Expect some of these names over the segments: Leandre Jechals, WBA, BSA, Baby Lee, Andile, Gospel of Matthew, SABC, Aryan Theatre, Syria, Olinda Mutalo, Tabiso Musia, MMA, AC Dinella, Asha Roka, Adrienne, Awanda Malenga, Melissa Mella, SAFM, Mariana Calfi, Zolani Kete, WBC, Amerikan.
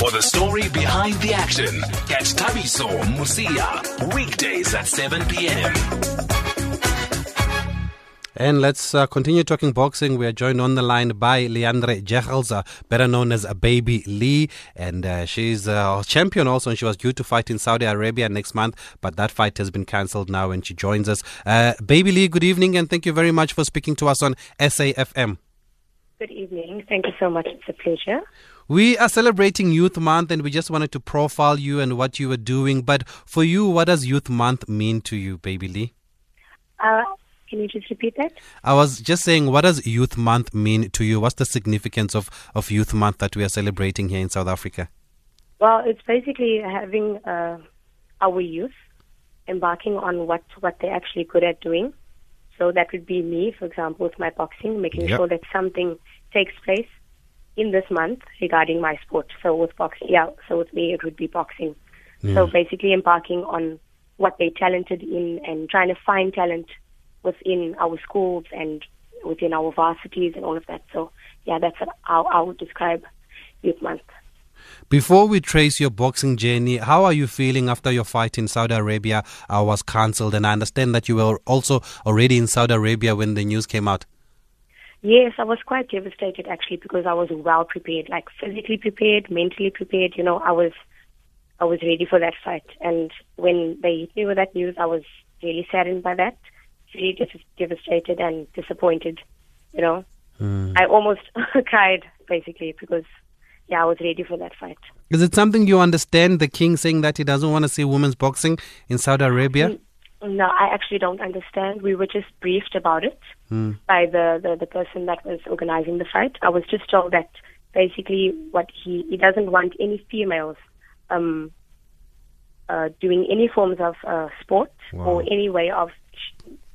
for the story behind the action at Tabiso Musia, weekdays at 7 p.m. And let's continue talking boxing. We are joined on the line by Leandre Jechals, better known as Baby Lee. And she's a champion also, and she was due to fight in Saudi Arabia next month, but that fight has been cancelled now, and she joins us. Baby Lee, good evening, and thank you very much for speaking to us on SAFM. Good evening. Thank you so much. It's a pleasure. We are celebrating Youth Month, and we just wanted to profile you and what you were doing. But for you, what does Youth Month mean to you, Baby Lee? Can you just repeat that? I was just saying, what does Youth Month mean to you? What's the significance of Youth Month that we are celebrating here in South Africa? Well, it's basically having our youth embarking on what they're actually good at doing. So that would be me, for example, with my boxing, making sure that something takes place in this month regarding my sport. So with boxing, so with me, it would be boxing. Mm. So basically embarking on what they're talented in and trying to find talent within our schools and within our varsities and all of that. So, that's how I would describe Youth Month. Before we trace your boxing journey, how are you feeling after your fight in Saudi Arabia was cancelled? And I understand that you were also already in Saudi Arabia when the news came out. Yes, I was quite devastated actually, because I was well prepared, like physically prepared, mentally prepared. You know, I was ready for that fight. And when they hit me with that news, I was really saddened by that. Really devastated and disappointed, you know. I almost cried, basically, because, I was ready for that fight. Is it something you understand, the king saying that he doesn't want to see women's boxing in Saudi Arabia? No, I actually don't understand. We were just briefed about it by the person that was organizing the fight. I was just told that, basically, what he doesn't want any females doing any forms of sport or any way of...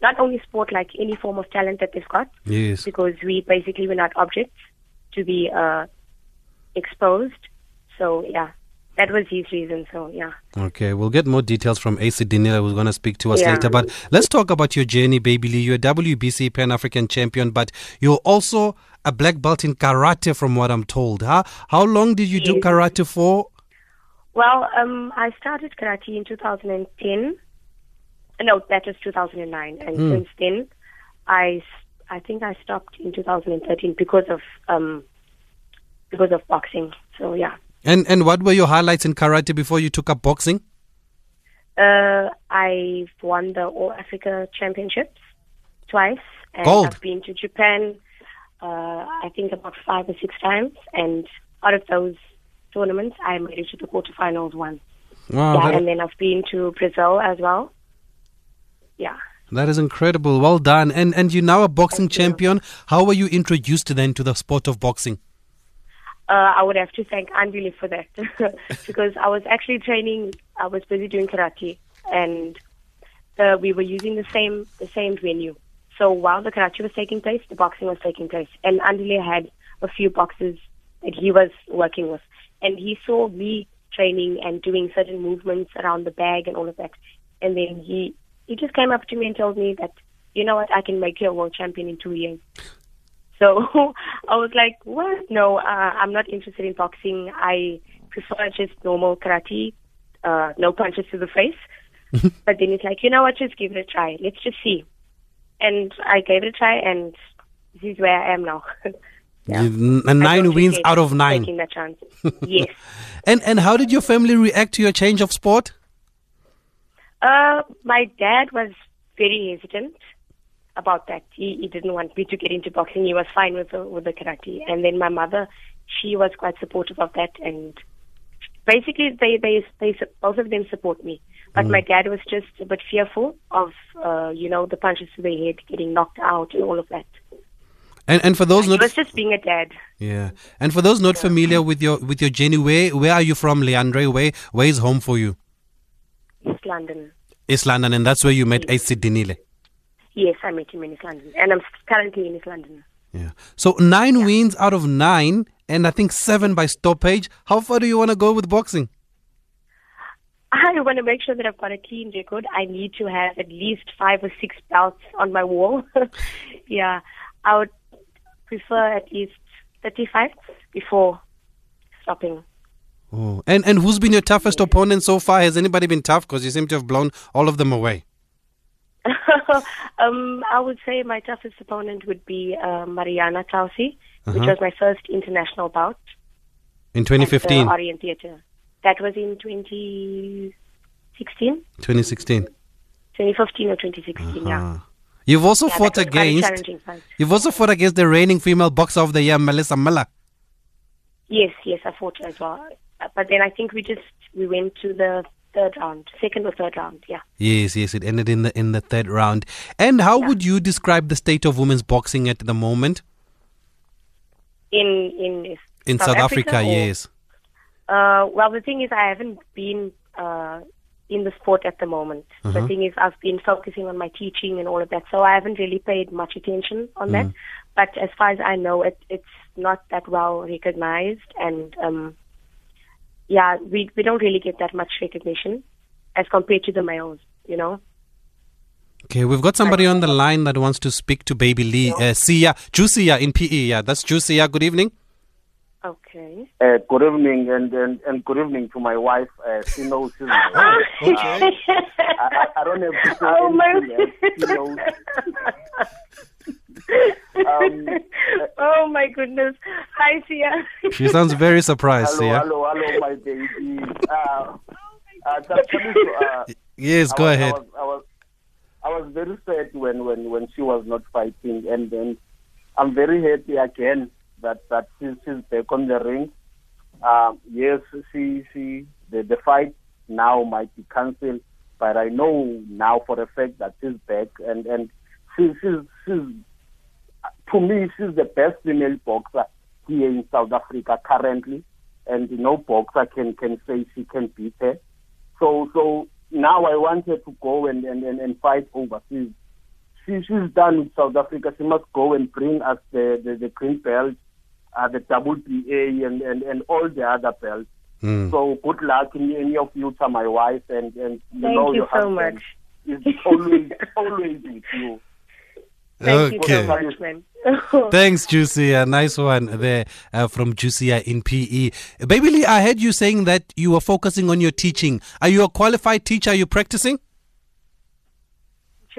Not only sport, like any form of talent that they've got. Yes. Because we're not objects to be exposed. So, that was his reason. So, Okay, we'll get more details from AC Dinella, who's going to speak to us later. But let's talk about your journey, Baby Lee. You're a WBC Pan-African champion, but you're also a black belt in karate, from what I'm told. Huh? How long did you do karate for? Well, I started karate in 2010. No, that was 2009, and since then, I think I stopped in 2013 because of boxing. So And what were your highlights in karate before you took up boxing? I've won the All Africa Championships twice, and Gold. I've been to Japan. I think about 5 or 6 times, and out of those tournaments, I made it to the quarterfinals once. Wow, and then I've been to Brazil as well. Yeah. That is incredible. Well done. And you're now a boxing champion. How were you introduced then to the sport of boxing? I would have to thank Andile for that because I was actually training. I was busy doing karate, and we were using the same venue. So while the karate was taking place, the boxing was taking place, and Andile had a few boxes that he was working with, and he saw me training and doing certain movements around the bag and all of that, and then he just came up to me and told me that, you know what, I can make you a world champion in 2 years. So I was like, what? No, I'm not interested in boxing. I prefer just normal karate, no punches to the face. But then he's like, you know what, just give it a try. Let's just see. And I gave it a try, and this is where I am now. And 9 wins out of 9. Taking that chance. Yes. And how did your family react to your change of sport? My dad was very hesitant about that. He didn't want me to get into boxing. He was fine with the karate. And then my mother, she was quite supportive of that. And basically, they both of them support me. But my dad was just a bit fearful of, the punches to the head, getting knocked out and all of that. And for those not, he was just being a dad. Yeah. And for those not familiar with your journey, where are you from, Leandre? Where is home for you? East London, and that's where you met AC Dinella. Yes, I met him in East London, and I'm currently in East London. Yeah. So 9 wins out of 9, and I think 7 by stoppage. How far do you want to go with boxing? I want to make sure that I've got a clean record. I need to have at least 5 or 6 bouts on my wall. I would prefer at least 35 before stopping. Oh. And who's been your toughest opponent so far? Has anybody been tough? Because you seem to have blown all of them away. I would say my toughest opponent would be Mariana Calfi, which was my first international bout. In 2015? At the Aryan Theatre. That was in 2016? 2016. 2015 or 2016, yeah. You've also fought against the reigning female boxer of the year, Melissa Mella. Yes, I fought as well. But then I think we went to the third round, second or third round, yeah. Yes, it ended in the third round. And how would you describe the state of women's boxing at the moment? In South Africa, yes. Well, the thing is, I haven't been in the sport at the moment. Uh-huh. The thing is, I've been focusing on my teaching and all of that, so I haven't really paid much attention on that. But as far as I know, it's not that well recognized, and we don't really get that much recognition as compared to the males, you know. Okay, we've got somebody on the line that wants to speak to Baby Lee. Jusia in PE, yeah, that's Jusia. Good evening. Okay. Good evening, and good evening to my wife. She knows. Okay. I don't have to say anything. Oh my goodness. Hi, Sia. She sounds very surprised. Hello, my baby. Yes, go ahead. I was very sad when she was not fighting, and then I'm very happy again that she's back on the ring. Yes, she the fight now might be cancelled, but I know now for a fact that she's back, and she's to me, she's the best female boxer here in South Africa currently, and no boxer can say she can beat her. So now I want her to go and fight overseas. She's done with South Africa. She must go and bring us the green belt, the WBA, and all the other belts. So good luck in your future, my wife, and you so much. It's always with you. Thank you so much, man. Thanks, Jusia. Nice one there from Jusia in PE. Baby Lee, I heard you saying that you were focusing on your teaching. Are you a qualified teacher? Are you practicing?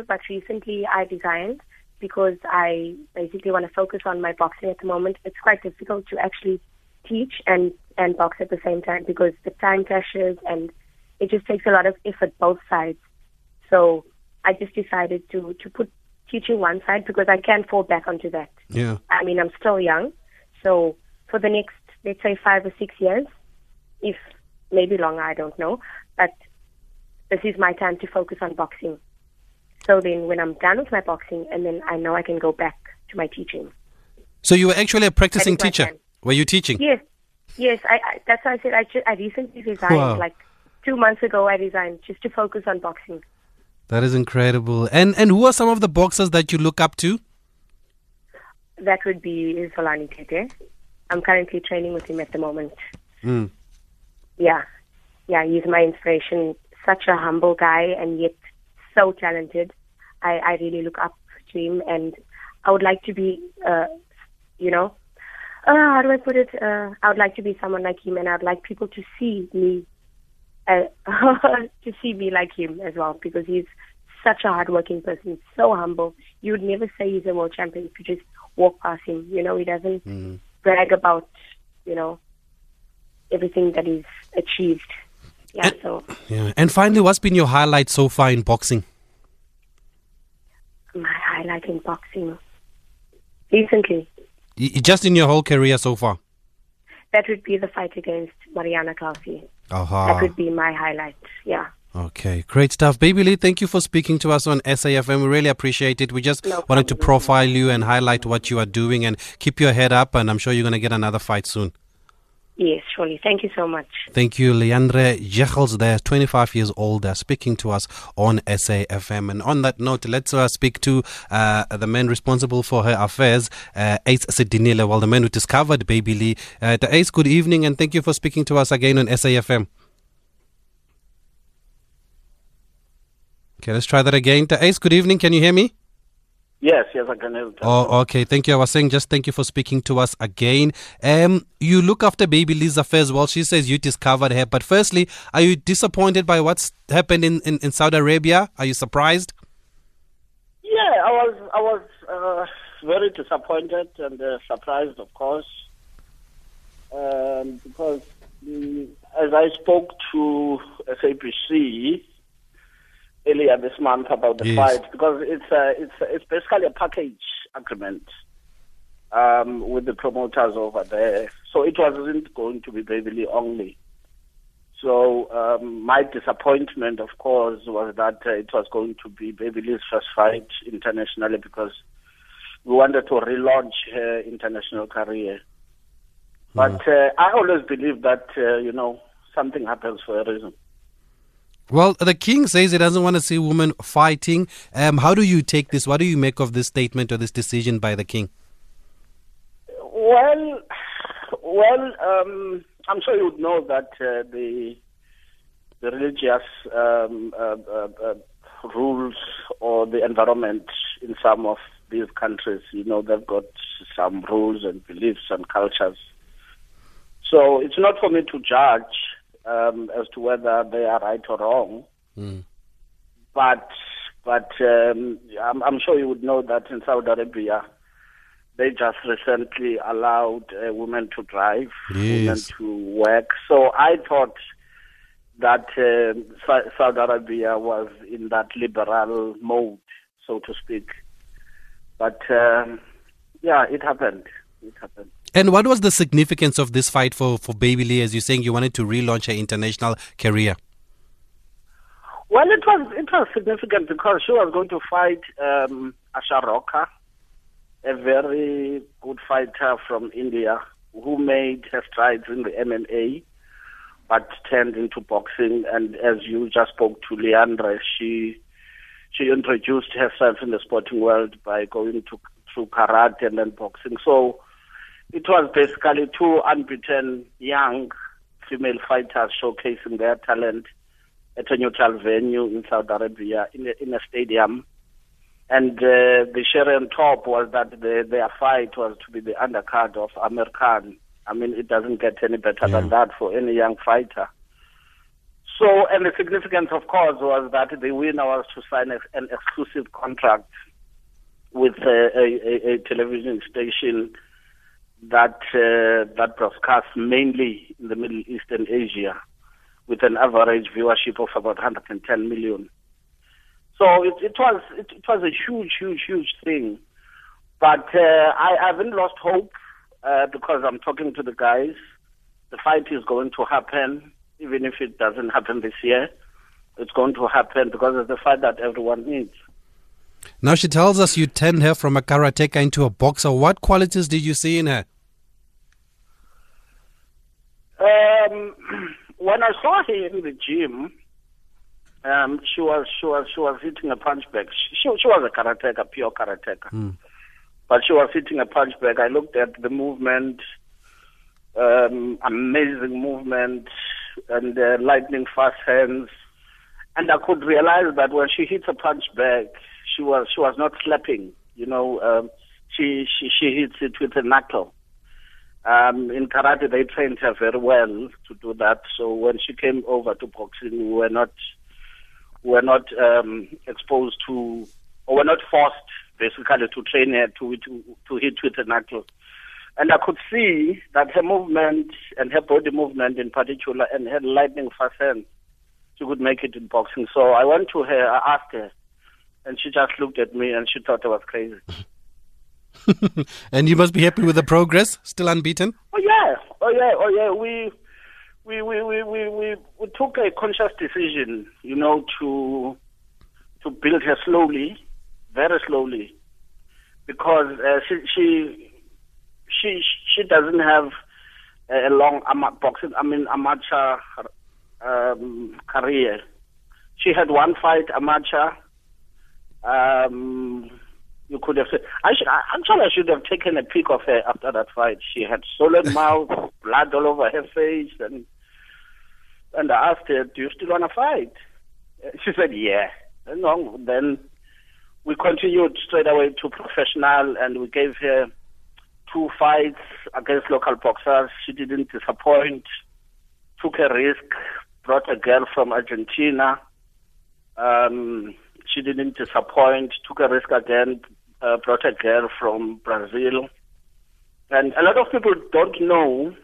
But recently I resigned because I basically want to focus on my boxing at the moment. It's quite difficult to actually teach and box at the same time because the time pressures, and it just takes a lot of effort both sides. So I just decided to put teaching one side because I can fall back onto that. Yeah. I mean, I'm still young. So for the next, let's say, 5 or 6 years, if maybe longer, I don't know. But this is my time to focus on boxing. So then when I'm done with my boxing, and then I know I can go back to my teaching. So you were actually a practicing teacher? Were you teaching? Yes. I that's why I said I recently resigned. Wow. Like 2 months ago, I resigned just to focus on boxing. That is incredible. And who are some of the boxers that you look up to? That would be Zolani Kete. I'm currently training with him at the moment. Yeah, he's my inspiration. Such a humble guy, and yet so talented. I really look up to him, and I would like to be, how do I put it? I would like to be someone like him, and I'd like people to see me like him as well, because he's such a hardworking person, so humble. You would never say he's a world champion if you just walk past him. You know, he doesn't brag about, everything that he's achieved. Yeah, And finally, what's been your highlight so far in boxing? My highlight in boxing? Recently? Just in your whole career so far? That would be the fight against Mariana Calfi. That would be my highlight, yeah. Okay, great stuff. Baby Lee, thank you for speaking to us on SAFM. We really appreciate it. We just wanted to profile you and highlight what you are doing, and keep your head up, and I'm sure you're going to get another fight soon. Yes, surely. Thank you so much. Thank you, Leandre Jechals there, 25 years old, speaking to us on SAFM. And on that note, let's speak to the man responsible for her affairs, AC Dinella, the man who discovered Baby Lee. Ace, good evening, and thank you for speaking to us again on SAFM. Okay, let's try that again. Ace, good evening. Can you hear me? Yes, I can help. Oh, okay. Thank you. I was saying just thank you for speaking to us again. You look after Baby Lee's affairs while she says you discovered her. But firstly, are you disappointed by what's happened in Saudi Arabia? Are you surprised? Yeah, I was very disappointed and surprised, of course, because as I spoke to SABC earlier this month about the fight, because it's basically a package agreement with the promoters over there. So it wasn't going to be Baby Lee only. So my disappointment, of course, was that it was going to be Baby Lee's first fight internationally, because we wanted to relaunch her international career. But I always believe that, something happens for a reason. Well, the king says he doesn't want to see women fighting. How do you take this? What do you make of this statement or this decision by the king? Well, I'm sure you would know that the religious rules or the environment in some of these countries, they've got some rules and beliefs and cultures. So it's not for me to judge as to whether they are right or wrong. Mm. But I'm sure you would know that in Saudi Arabia, they just recently allowed women to drive, women to work. So I thought that Saudi Arabia was in that liberal mode, so to speak. But it happened. And what was the significance of this fight for Baby Lee, as you're saying you wanted to relaunch her international career? Well, it was significant because she was going to fight Asha Roka, a very good fighter from India who made her strides in the MMA but turned into boxing. And as you just spoke to Leandre, she introduced herself in the sporting world by going through karate and then boxing. So it was basically two unbeaten young female fighters showcasing their talent at a neutral venue in Saudi Arabia in a stadium. And the cherry on top was that their fight was to be the undercard of Amerikan. I mean, it doesn't get any better than that for any young fighter. So, and the significance, of course, was that the winner was to sign an exclusive contract with a television station that broadcasts mainly in the Middle East and Asia, with an average viewership of about 110 million. So it was a huge thing. But I haven't lost hope because I'm talking to the guys. The fight is going to happen, even if it doesn't happen this year. It's going to happen because it's the fight that everyone needs. Now she tells us you turned her from a karateka into a boxer. What qualities did you see in her? When I saw her in the gym, she was hitting a punch bag. She was a karateka, pure karateka. Mm. But she was hitting a punch bag. I looked at the movement, amazing movement, and lightning fast hands. And I could realize that when she hits a punch bag, she was not slapping. She hits it with a knuckle. In karate, they trained her very well to do that. So when she came over to boxing, we were not exposed to, or were not forced basically to train her to hit with a knuckle. And I could see that her movement and her body movement in particular, and her lightning fast hand, she could make it in boxing. So I went to her, I asked her, and she just looked at me and she thought I was crazy. And you must be happy with the progress, still unbeaten? Oh yeah. We took a conscious decision, to build her slowly, very slowly, because she doesn't have a long amateur career. She had one fight amateur. You could have said, I should have taken a pic of her after that fight. She had swollen mouth, blood all over her face, and I asked her, "Do you still want to fight?" She said, "Yeah." And then we continued straight away to professional, and we gave her two fights against local boxers. She didn't disappoint, took a risk, brought a girl from Argentina. She didn't disappoint, took a risk again, brought a girl from Brazil. And a lot of people don't know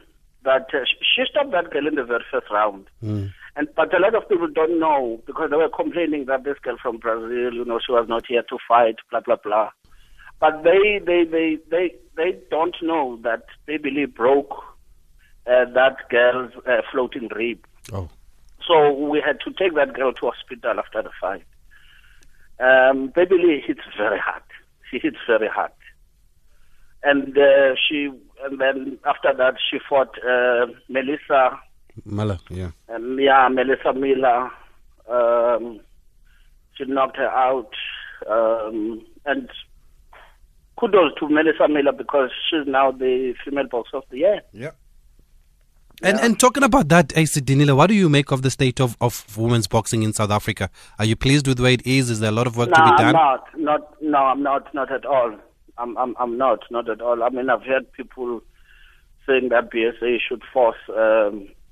that she stopped that girl in the very first round. Mm. But a lot of people don't know because they were complaining that this girl from Brazil, you know, she was not here to fight, blah, blah, blah. But they don't know that Baby Lee broke that girl's floating rib. Oh. So we had to take that girl to hospital after the fight. Baby Lee hits very hard. She hits very hard. And then after that she fought Melissa Mella, yeah. Melissa Mella. She knocked her out. And kudos to Melissa Mella because she's now the female boxer of the year. Yeah. And talking about that, AC Dinella, what do you make of the state of women's boxing in South Africa? Are you pleased with the way it is? Is there a lot of work to be done? No, I'm not at all. I'm not at all. I mean, I've heard people saying that BSA should force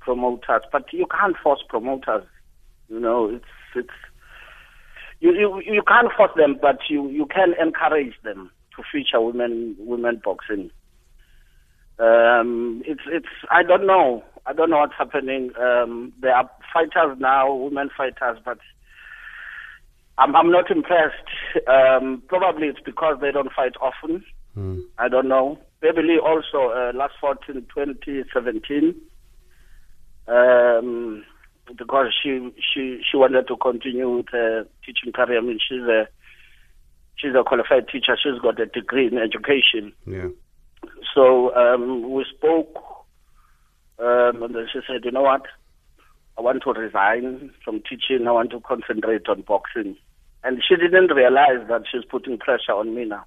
promoters, but you can't force promoters. You know, you can't force them, but you can encourage them to feature women boxing. I don't know what's happening. There are fighters now, women fighters, but I'm not impressed. Probably it's because they don't fight often. Mm. I don't know. Baby Lee also last fought in 2017 because she wanted to continue with her teaching career. I mean, she's a qualified teacher. She's got a degree in education. Yeah. So we spoke, and then she said, "You know what? I want to resign from teaching. I want to concentrate on boxing." And she didn't realize that she's putting pressure on me now.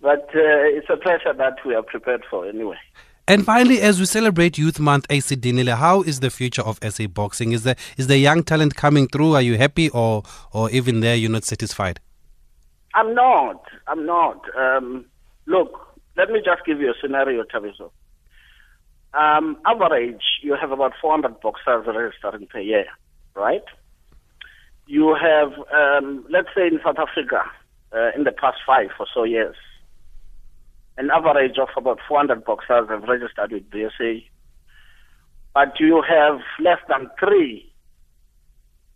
But it's a pressure that we are prepared for anyway. And finally, as we celebrate Youth Month, AC Dinella, how is the future of SA boxing? Is there young talent coming through? Are you happy or even there you're not satisfied? I'm not. Look, let me just give you a scenario, Tabiso. Average, you have about 400 boxers registering per year, right? You have, let's say in South Africa, in the past 5 or so years, an average of about 400 boxers have registered with BSA, but you have less than 3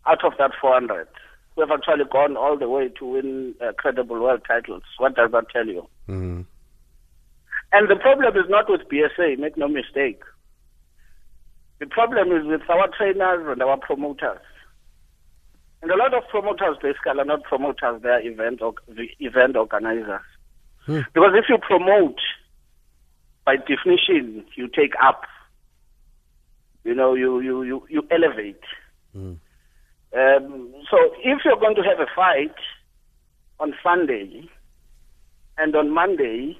out of that 400 who have actually gone all the way to win credible world titles. What does that tell you? Mm-hmm. And the problem is not with BSA, make no mistake. The problem is with our trainers and our promoters. And a lot of promoters basically are not promoters, they are event organizers. Hmm. Because if you promote, by definition, you take up. You know, you elevate. Hmm. So if you're going to have a fight on Sunday and on Monday,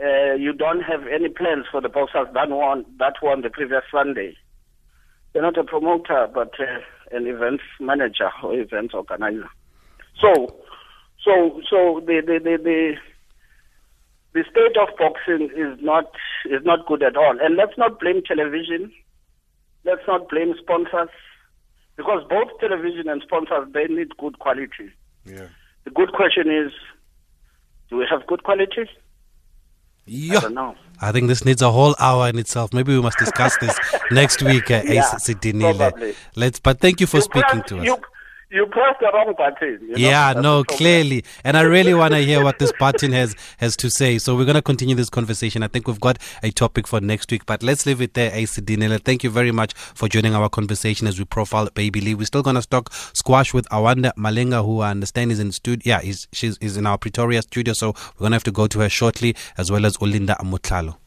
you don't have any plans for the boxers that won the previous Sunday, you're not a promoter but an event manager or event organizer. So the state of boxing is not good at all. And let's not blame television. Let's not blame sponsors. Because both television and sponsors, they need good quality. Yeah. The good question is, do we have good quality? Yeah. I don't know. I think this needs a whole hour in itself. Maybe we must discuss this next week, AC Dinella. But thank you for speaking to us. You pressed the wrong button. Clearly. And I really want to hear what this button has to say. So we're going to continue this conversation. I think we've got a topic for next week, but let's leave it there, AC Dinella. Thank you very much for joining our conversation as we profile Baby Lee. We're still going to talk squash with Awanda Malenga, who I understand is in studio. Yeah, she's in our Pretoria studio, so we're going to have to go to her shortly, as well as Olinda Mutalo.